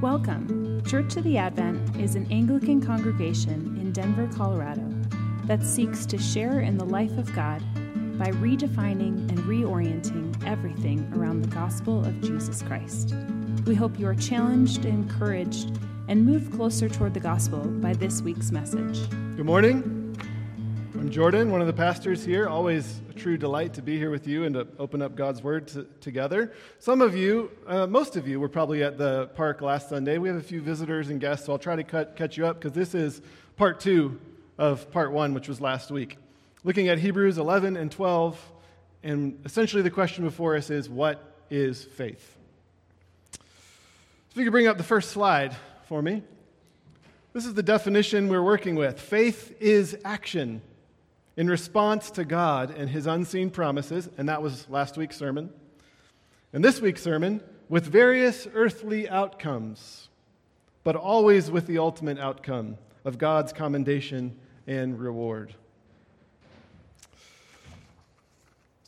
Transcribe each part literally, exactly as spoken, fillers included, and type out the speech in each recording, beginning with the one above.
Welcome. Church of the Advent is an Anglican congregation in Denver, Colorado, that seeks to share in the life of God by redefining and reorienting everything around the gospel of Jesus Christ. We hope you are challenged, encouraged, and moved closer toward the gospel by this week's message. Good morning. I'm Jordan, one of the pastors here. Always a true delight to be here with you and to open up God's Word to, together. Some of you, uh, most of you, were probably at the park last Sunday. We have a few visitors and guests, so I'll try to cut, catch you up because this is part two of part one, which was last week. Looking at Hebrews eleven and twelve, and essentially the question before us is, what is faith? If you could bring up the first slide for me. This is the definition we're working with. Faith is action in response to God and His unseen promises, and that was last week's sermon. And this week's sermon, with various earthly outcomes, but always with the ultimate outcome of God's commendation and reward.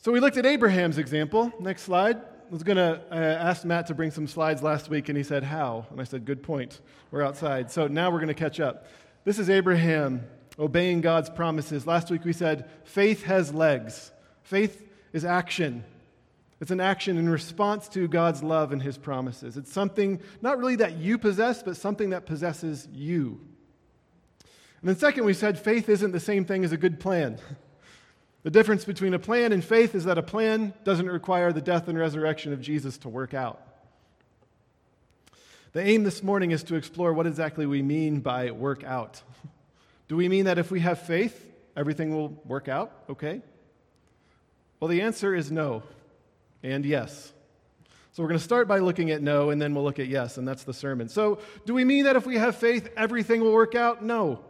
So we looked at Abraham's example. Next slide. I was going to uh, ask Matt to bring some slides last week, and he said, how? And I said, good point. We're outside. So now we're going to catch up. This is Abraham obeying God's promises. Last week we said, faith has legs. Faith is action. It's an action in response to God's love and His promises. It's something, not really that you possess, but something that possesses you. And then second, we said, faith isn't the same thing as a good plan. The difference between a plan and faith is that a plan doesn't require the death and resurrection of Jesus to work out. The aim this morning is to explore what exactly we mean by work out. Do we mean that if we have faith, everything will work out okay? Well, the answer is no and yes. So we're going to start by looking at no, and then we'll look at yes, and that's the sermon. So do we mean that if we have faith, everything will work out? No.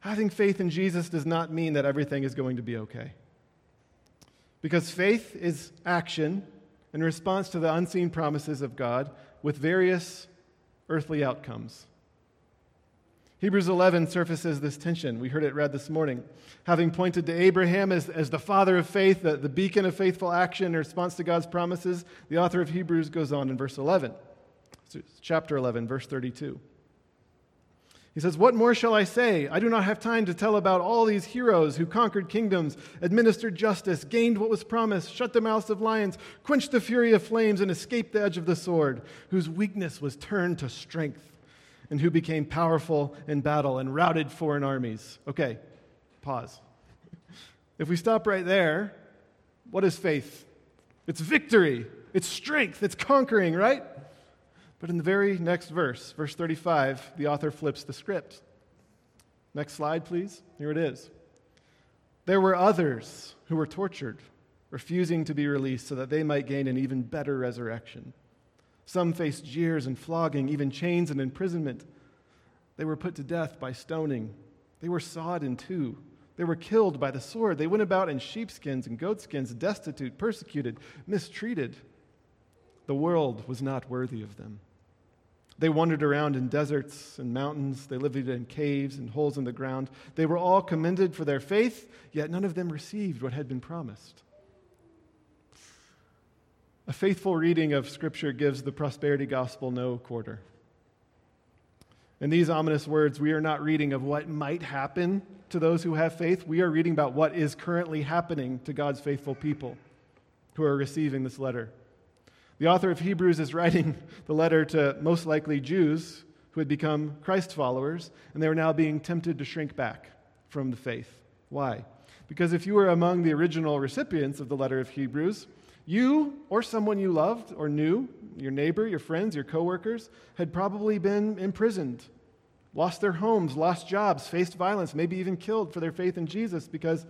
Having faith in Jesus does not mean that everything is going to be okay. Because faith is action in response to the unseen promises of God with various earthly outcomes. Hebrews eleven surfaces this tension. We heard it read this morning. Having pointed to Abraham as, as the father of faith, the, the beacon of faithful action in response to God's promises, the author of Hebrews goes on in verse eleven. So it's chapter eleven, verse thirty-two. He says, what more shall I say? I do not have time to tell about all these heroes who conquered kingdoms, administered justice, gained what was promised, shut the mouths of lions, quenched the fury of flames, and escaped the edge of the sword, whose weakness was turned to strength, and who became powerful in battle and routed foreign armies. Okay, pause. If we stop right there, what is faith? It's victory. It's strength. It's conquering, right? But in the very next verse, verse thirty-five, the author flips the script. Next slide, please. Here it is. There were others who were tortured, refusing to be released so that they might gain an even better resurrection. Some faced jeers and flogging, even chains and imprisonment. They were put to death by stoning. They were sawed in two. They were killed by the sword. They went about in sheepskins and goatskins, destitute, persecuted, mistreated. The world was not worthy of them. They wandered around in deserts and mountains. They lived in caves and holes in the ground. They were all commended for their faith, yet none of them received what had been promised. A faithful reading of Scripture gives the prosperity gospel no quarter. In these ominous words, we are not reading of what might happen to those who have faith. We are reading about what is currently happening to God's faithful people who are receiving this letter. The author of Hebrews is writing the letter to most likely Jews who had become Christ followers, and they were now being tempted to shrink back from the faith. Why? Because if you were among the original recipients of the letter of Hebrews, you or someone you loved or knew, your neighbor, your friends, your coworkers, had probably been imprisoned, lost their homes, lost jobs, faced violence, maybe even killed for their faith in Jesus, because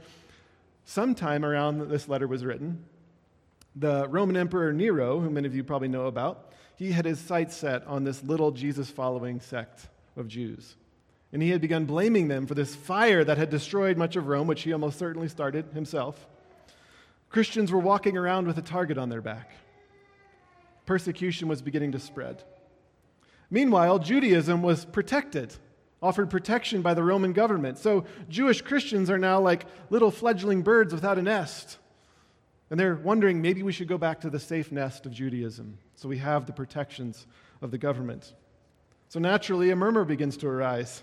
sometime around this letter was written, the Roman Emperor Nero, who many of you probably know about, he had his sights set on this little Jesus-following sect of Jews. And he had begun blaming them for this fire that had destroyed much of Rome, which he almost certainly started himself. Christians were walking around with a target on their back. Persecution was beginning to spread. Meanwhile, Judaism was protected, offered protection by the Roman government. So Jewish Christians are now like little fledgling birds without a nest. And they're wondering, maybe we should go back to the safe nest of Judaism so we have the protections of the government. So naturally, a murmur begins to arise.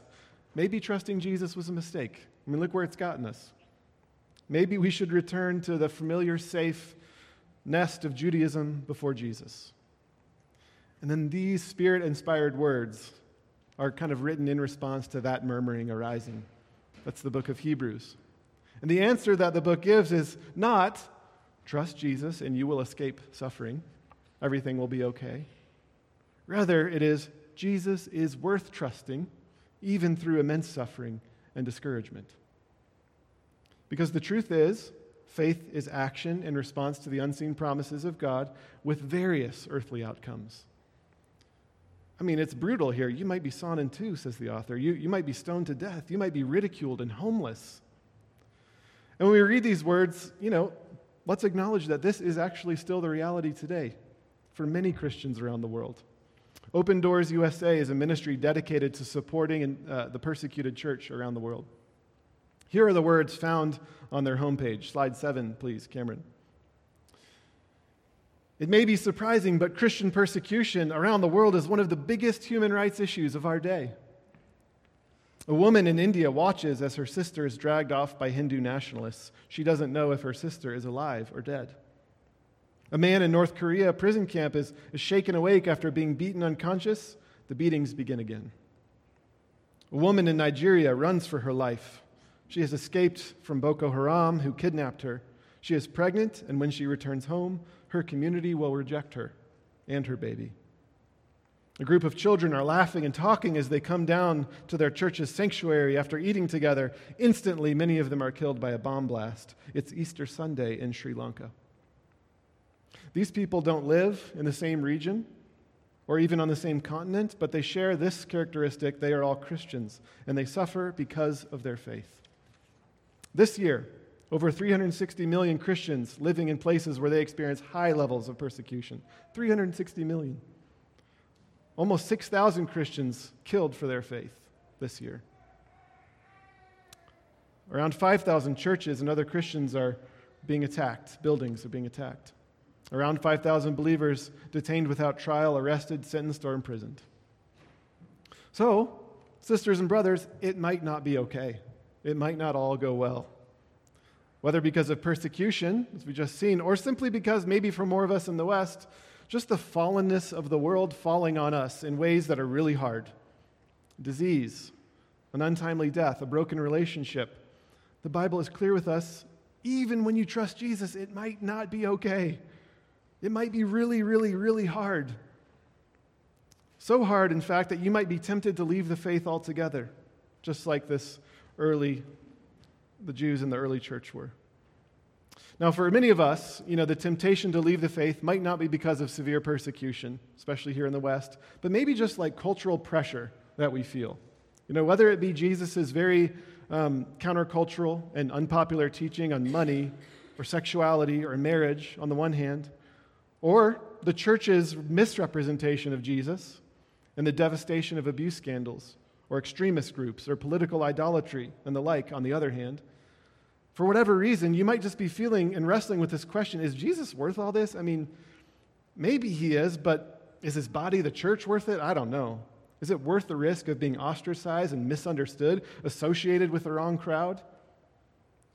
Maybe trusting Jesus was a mistake. I mean, look where it's gotten us. Maybe we should return to the familiar, safe nest of Judaism before Jesus. And then these Spirit-inspired words are kind of written in response to that murmuring arising. That's the book of Hebrews. And the answer that the book gives is not, trust Jesus and you will escape suffering. Everything will be okay. Rather, it is, Jesus is worth trusting, even through immense suffering and discouragement. Because the truth is, faith is action in response to the unseen promises of God with various earthly outcomes. I mean, it's brutal here. You might be sawn in two, says the author. You, you might be stoned to death. You might be ridiculed and homeless. And when we read these words, you know, let's acknowledge that this is actually still the reality today for many Christians around the world. Open Doors U S A is a ministry dedicated to supporting uh, the persecuted church around the world. Here are the words found on their homepage. Slide seven, please, Cameron. It may be surprising, but Christian persecution around the world is one of the biggest human rights issues of our day. A woman in India watches as her sister is dragged off by Hindu nationalists. She doesn't know if her sister is alive or dead. A man in North Korea prison camp is, is shaken awake after being beaten unconscious. The beatings begin again. A woman in Nigeria runs for her life. She has escaped from Boko Haram, who kidnapped her. She is pregnant, and when she returns home, her community will reject her and her baby. A group of children are laughing and talking as they come down to their church's sanctuary after eating together. Instantly, many of them are killed by a bomb blast. It's Easter Sunday in Sri Lanka. These people don't live in the same region or even on the same continent, but they share this characteristic. They are all Christians, and they suffer because of their faith. This year, over three hundred sixty million Christians living in places where they experience high levels of persecution. three hundred sixty million. Almost six thousand Christians killed for their faith this year. Around five thousand churches and other Christians are being attacked. Buildings are being attacked. Around five thousand believers detained without trial, arrested, sentenced, or imprisoned. So, sisters and brothers, it might not be okay. It might not all go well. Whether because of persecution, as we've just seen, or simply because maybe for more of us in the West, just the fallenness of the world falling on us in ways that are really hard. Disease, an untimely death, a broken relationship. The Bible is clear with us, even when you trust Jesus, it might not be okay. It might be really, really, really hard. So hard, in fact, that you might be tempted to leave the faith altogether, just like this early, the Jews in the early church were. Now, for many of us, you know, the temptation to leave the faith might not be because of severe persecution, especially here in the West, but maybe just like cultural pressure that we feel. You know, whether it be Jesus's very um, countercultural and unpopular teaching on money or sexuality or marriage on the one hand, or the church's misrepresentation of Jesus and the devastation of abuse scandals or extremist groups or political idolatry and the like on the other hand. For whatever reason, you might just be feeling and wrestling with this question, is Jesus worth all this? I mean, maybe he is, but is his body, the church, worth it? I don't know. Is it worth the risk of being ostracized and misunderstood, associated with the wrong crowd?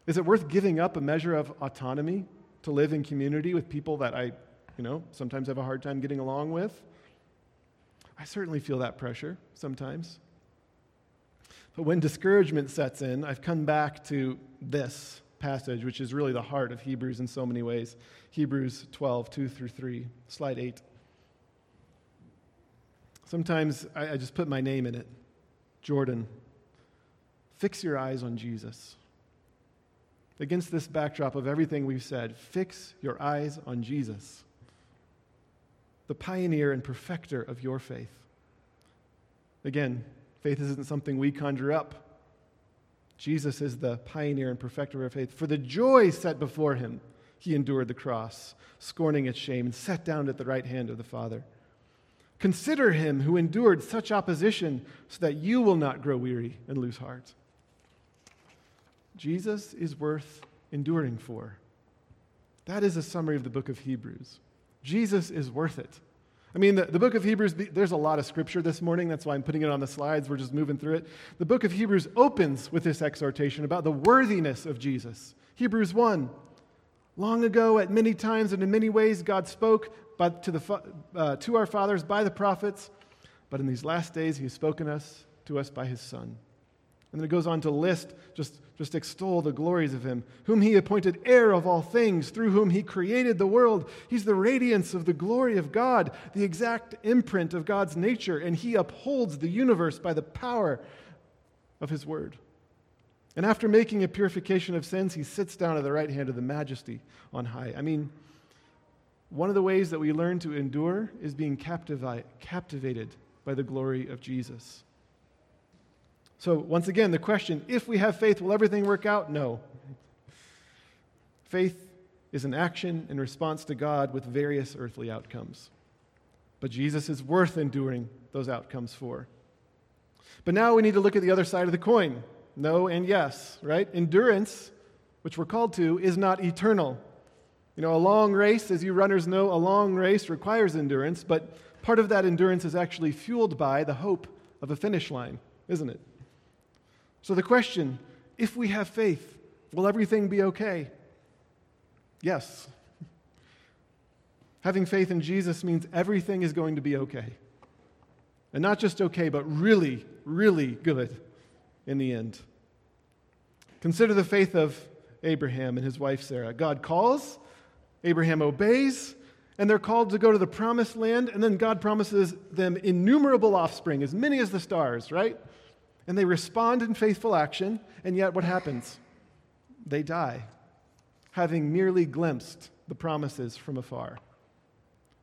Is it worth giving up a measure of autonomy to live in community with people that I, you know, sometimes have a hard time getting along with? I certainly feel that pressure sometimes. But when discouragement sets in, I've come back to this passage, which is really the heart of Hebrews in so many ways. Hebrews twelve, two through three, slide eight. Sometimes I, I just put my name in it. Jordan, fix your eyes on Jesus. Against this backdrop of everything we've said, fix your eyes on Jesus, the pioneer and perfecter of your faith. Again, faith isn't something we conjure up. Jesus is the pioneer and perfecter of faith. For the joy set before him, he endured the cross, scorning its shame, and sat down at the right hand of the Father. Consider him who endured such opposition so that you will not grow weary and lose heart. Jesus is worth enduring for. That is a summary of the book of Hebrews. Jesus is worth it. I mean, the, the book of Hebrews, the, there's a lot of scripture this morning. That's why I'm putting it on the slides. We're just moving through it. The book of Hebrews opens with this exhortation about the worthiness of Jesus. Hebrews one, long ago, at many times and in many ways, God spoke by, to, the, uh, to our fathers by the prophets, but in these last days, he has spoken us, to us by his Son. And then it goes on to list, just, just extol the glories of him, whom he appointed heir of all things, through whom he created the world. He's the radiance of the glory of God, the exact imprint of God's nature, and he upholds the universe by the power of his word. And after making a purification of sins, he sits down at the right hand of the Majesty on high. I mean, one of the ways that we learn to endure is being captivi- captivated by the glory of Jesus. So once again, the question, if we have faith, will everything work out? No. Faith is an action in response to God with various earthly outcomes. But Jesus is worth enduring those outcomes for. But now we need to look at the other side of the coin. No and yes, right? Endurance, which we're called to, is not eternal. You know, a long race, as you runners know, a long race requires endurance, but part of that endurance is actually fueled by the hope of a finish line, isn't it? So the question, if we have faith, will everything be okay? Yes. Having faith in Jesus means everything is going to be okay. And not just okay, but really, really good in the end. Consider the faith of Abraham and his wife Sarah. God calls, Abraham obeys, and they're called to go to the promised land, and then God promises them innumerable offspring, as many as the stars, right? And they respond in faithful action, and yet what happens? They die, having merely glimpsed the promises from afar.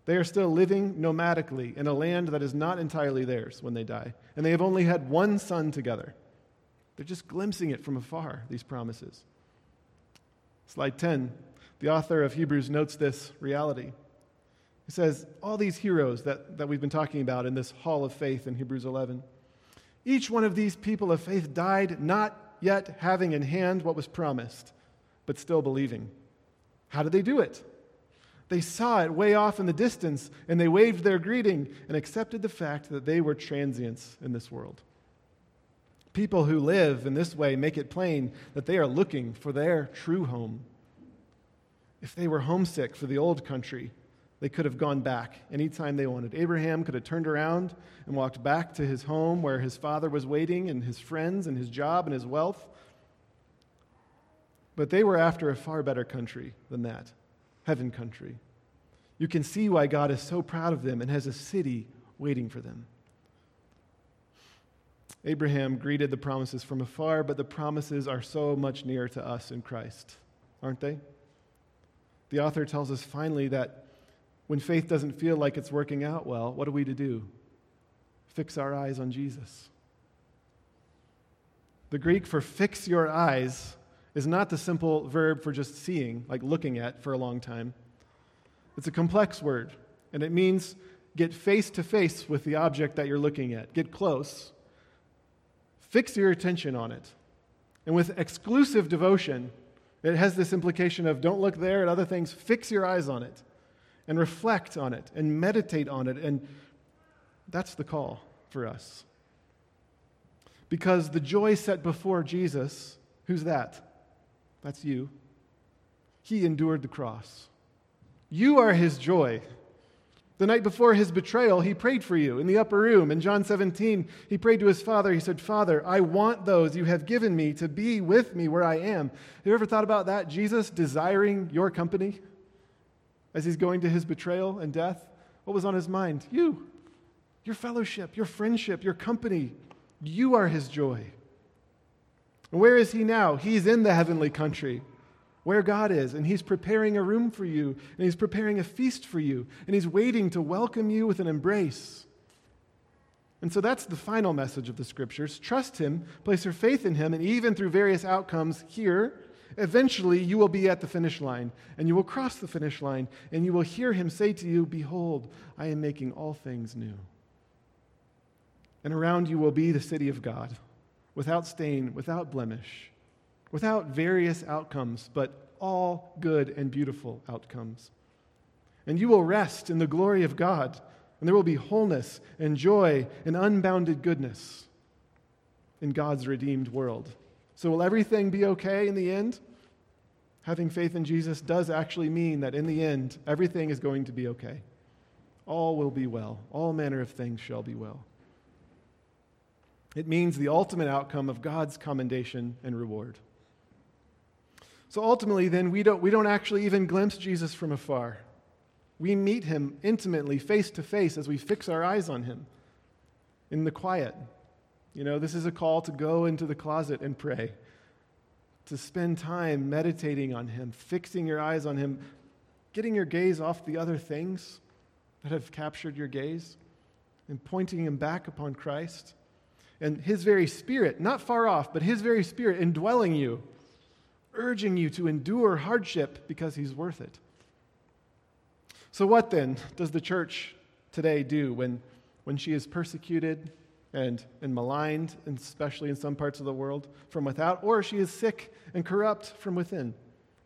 They are still living nomadically in a land that is not entirely theirs when they die, and they have only had one son together. They're just glimpsing it from afar, these promises. Slide ten, the author of Hebrews notes this reality. He says, all these heroes that, that we've been talking about in this hall of faith in Hebrews eleven, each one of these people of faith died not yet having in hand what was promised, but still believing. How did they do it? They saw it way off in the distance, and they waved their greeting and accepted the fact that they were transients in this world. People who live in this way make it plain that they are looking for their true home. If they were homesick for the old country, they could have gone back anytime they wanted. Abraham could have turned around and walked back to his home where his father was waiting and his friends and his job and his wealth. But they were after a far better country than that, heaven country. You can see why God is so proud of them and has a city waiting for them. Abraham greeted the promises from afar, but the promises are so much nearer to us in Christ, aren't they? The author tells us finally that when faith doesn't feel like it's working out well, what are we to do? Fix our eyes on Jesus. The Greek for fix your eyes is not the simple verb for just seeing, like looking at for a long time. It's a complex word, and it means get face to face with the object that you're looking at. Get close. Fix your attention on it. And with exclusive devotion, it has this implication of don't look there at other things, fix your eyes on it. And reflect on it, and meditate on it, and that's the call for us. Because the joy set before Jesus, who's that? That's you. He endured the cross. You are his joy. The night before his betrayal, he prayed for you in the upper room. In John seventeen, he prayed to his Father. He said, Father, I want those you have given me to be with me where I am. Have you ever thought about that? Jesus desiring your company? As he's going to his betrayal and death, what was on his mind? You, your fellowship, your friendship, your company. You are his joy. And where is he now? He's in the heavenly country where God is, and he's preparing a room for you, and he's preparing a feast for you, and he's waiting to welcome you with an embrace. And so that's the final message of the scriptures. Trust him, place your faith in him, and even through various outcomes here, eventually, you will be at the finish line, and you will cross the finish line, and you will hear him say to you, Behold, I am making all things new. And around you will be the city of God, without stain, without blemish, without various outcomes, but all good and beautiful outcomes. And you will rest in the glory of God And there will be wholeness and joy and unbounded goodness in God's redeemed world. So will everything be okay in the end? Having faith in Jesus does actually mean that in the end, everything is going to be okay. All will be well. All manner of things shall be well. It means the ultimate outcome of God's commendation and reward. So ultimately, then, we don't, we don't actually even glimpse Jesus from afar. We meet him intimately, face to face, as we fix our eyes on him in the quiet. You know, this is a call to go into the closet and pray, to spend time meditating on him, fixing your eyes on him, getting your gaze off the other things that have captured your gaze, and pointing him back upon Christ. And his very spirit, not far off, but his very spirit indwelling you, urging you to endure hardship because he's worth it. So what then does the church today do when, when she is persecuted and, and maligned, and especially in some parts of the world, from without, or she is sick and corrupt from within?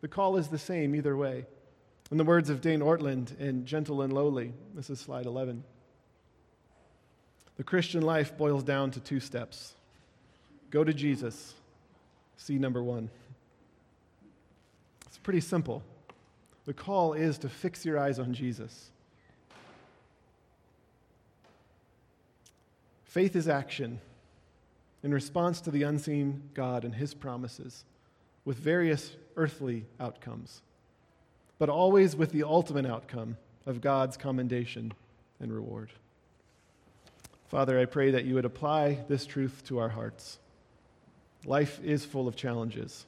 The call is the same either way. In the words of Dane Ortland in Gentle and Lowly, this is slide eleven, the Christian life boils down to two steps. Go to Jesus. See number one. It's pretty simple. The call is to fix your eyes on Jesus. Faith is action in response to the unseen God and his promises with various earthly outcomes, but always with the ultimate outcome of God's commendation and reward. Father, I pray that you would apply this truth to our hearts. Life is full of challenges.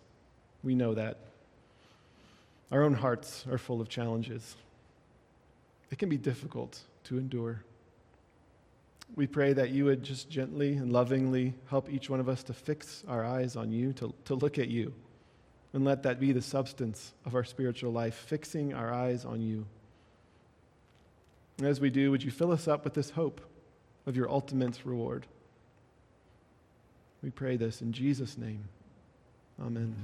We know that. Our own hearts are full of challenges. It can be difficult to endure. We pray that you would just gently and lovingly help each one of us to fix our eyes on you, to, to look at you, and let that be the substance of our spiritual life, fixing our eyes on you. And as we do, would you fill us up with this hope of your ultimate reward? We pray this in Jesus' name. Amen.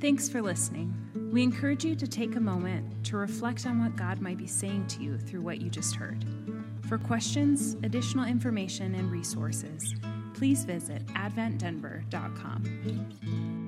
Thanks for listening. We encourage you to take a moment to reflect on what God might be saying to you through what you just heard. For questions, additional information, and resources, please visit advent denver dot com.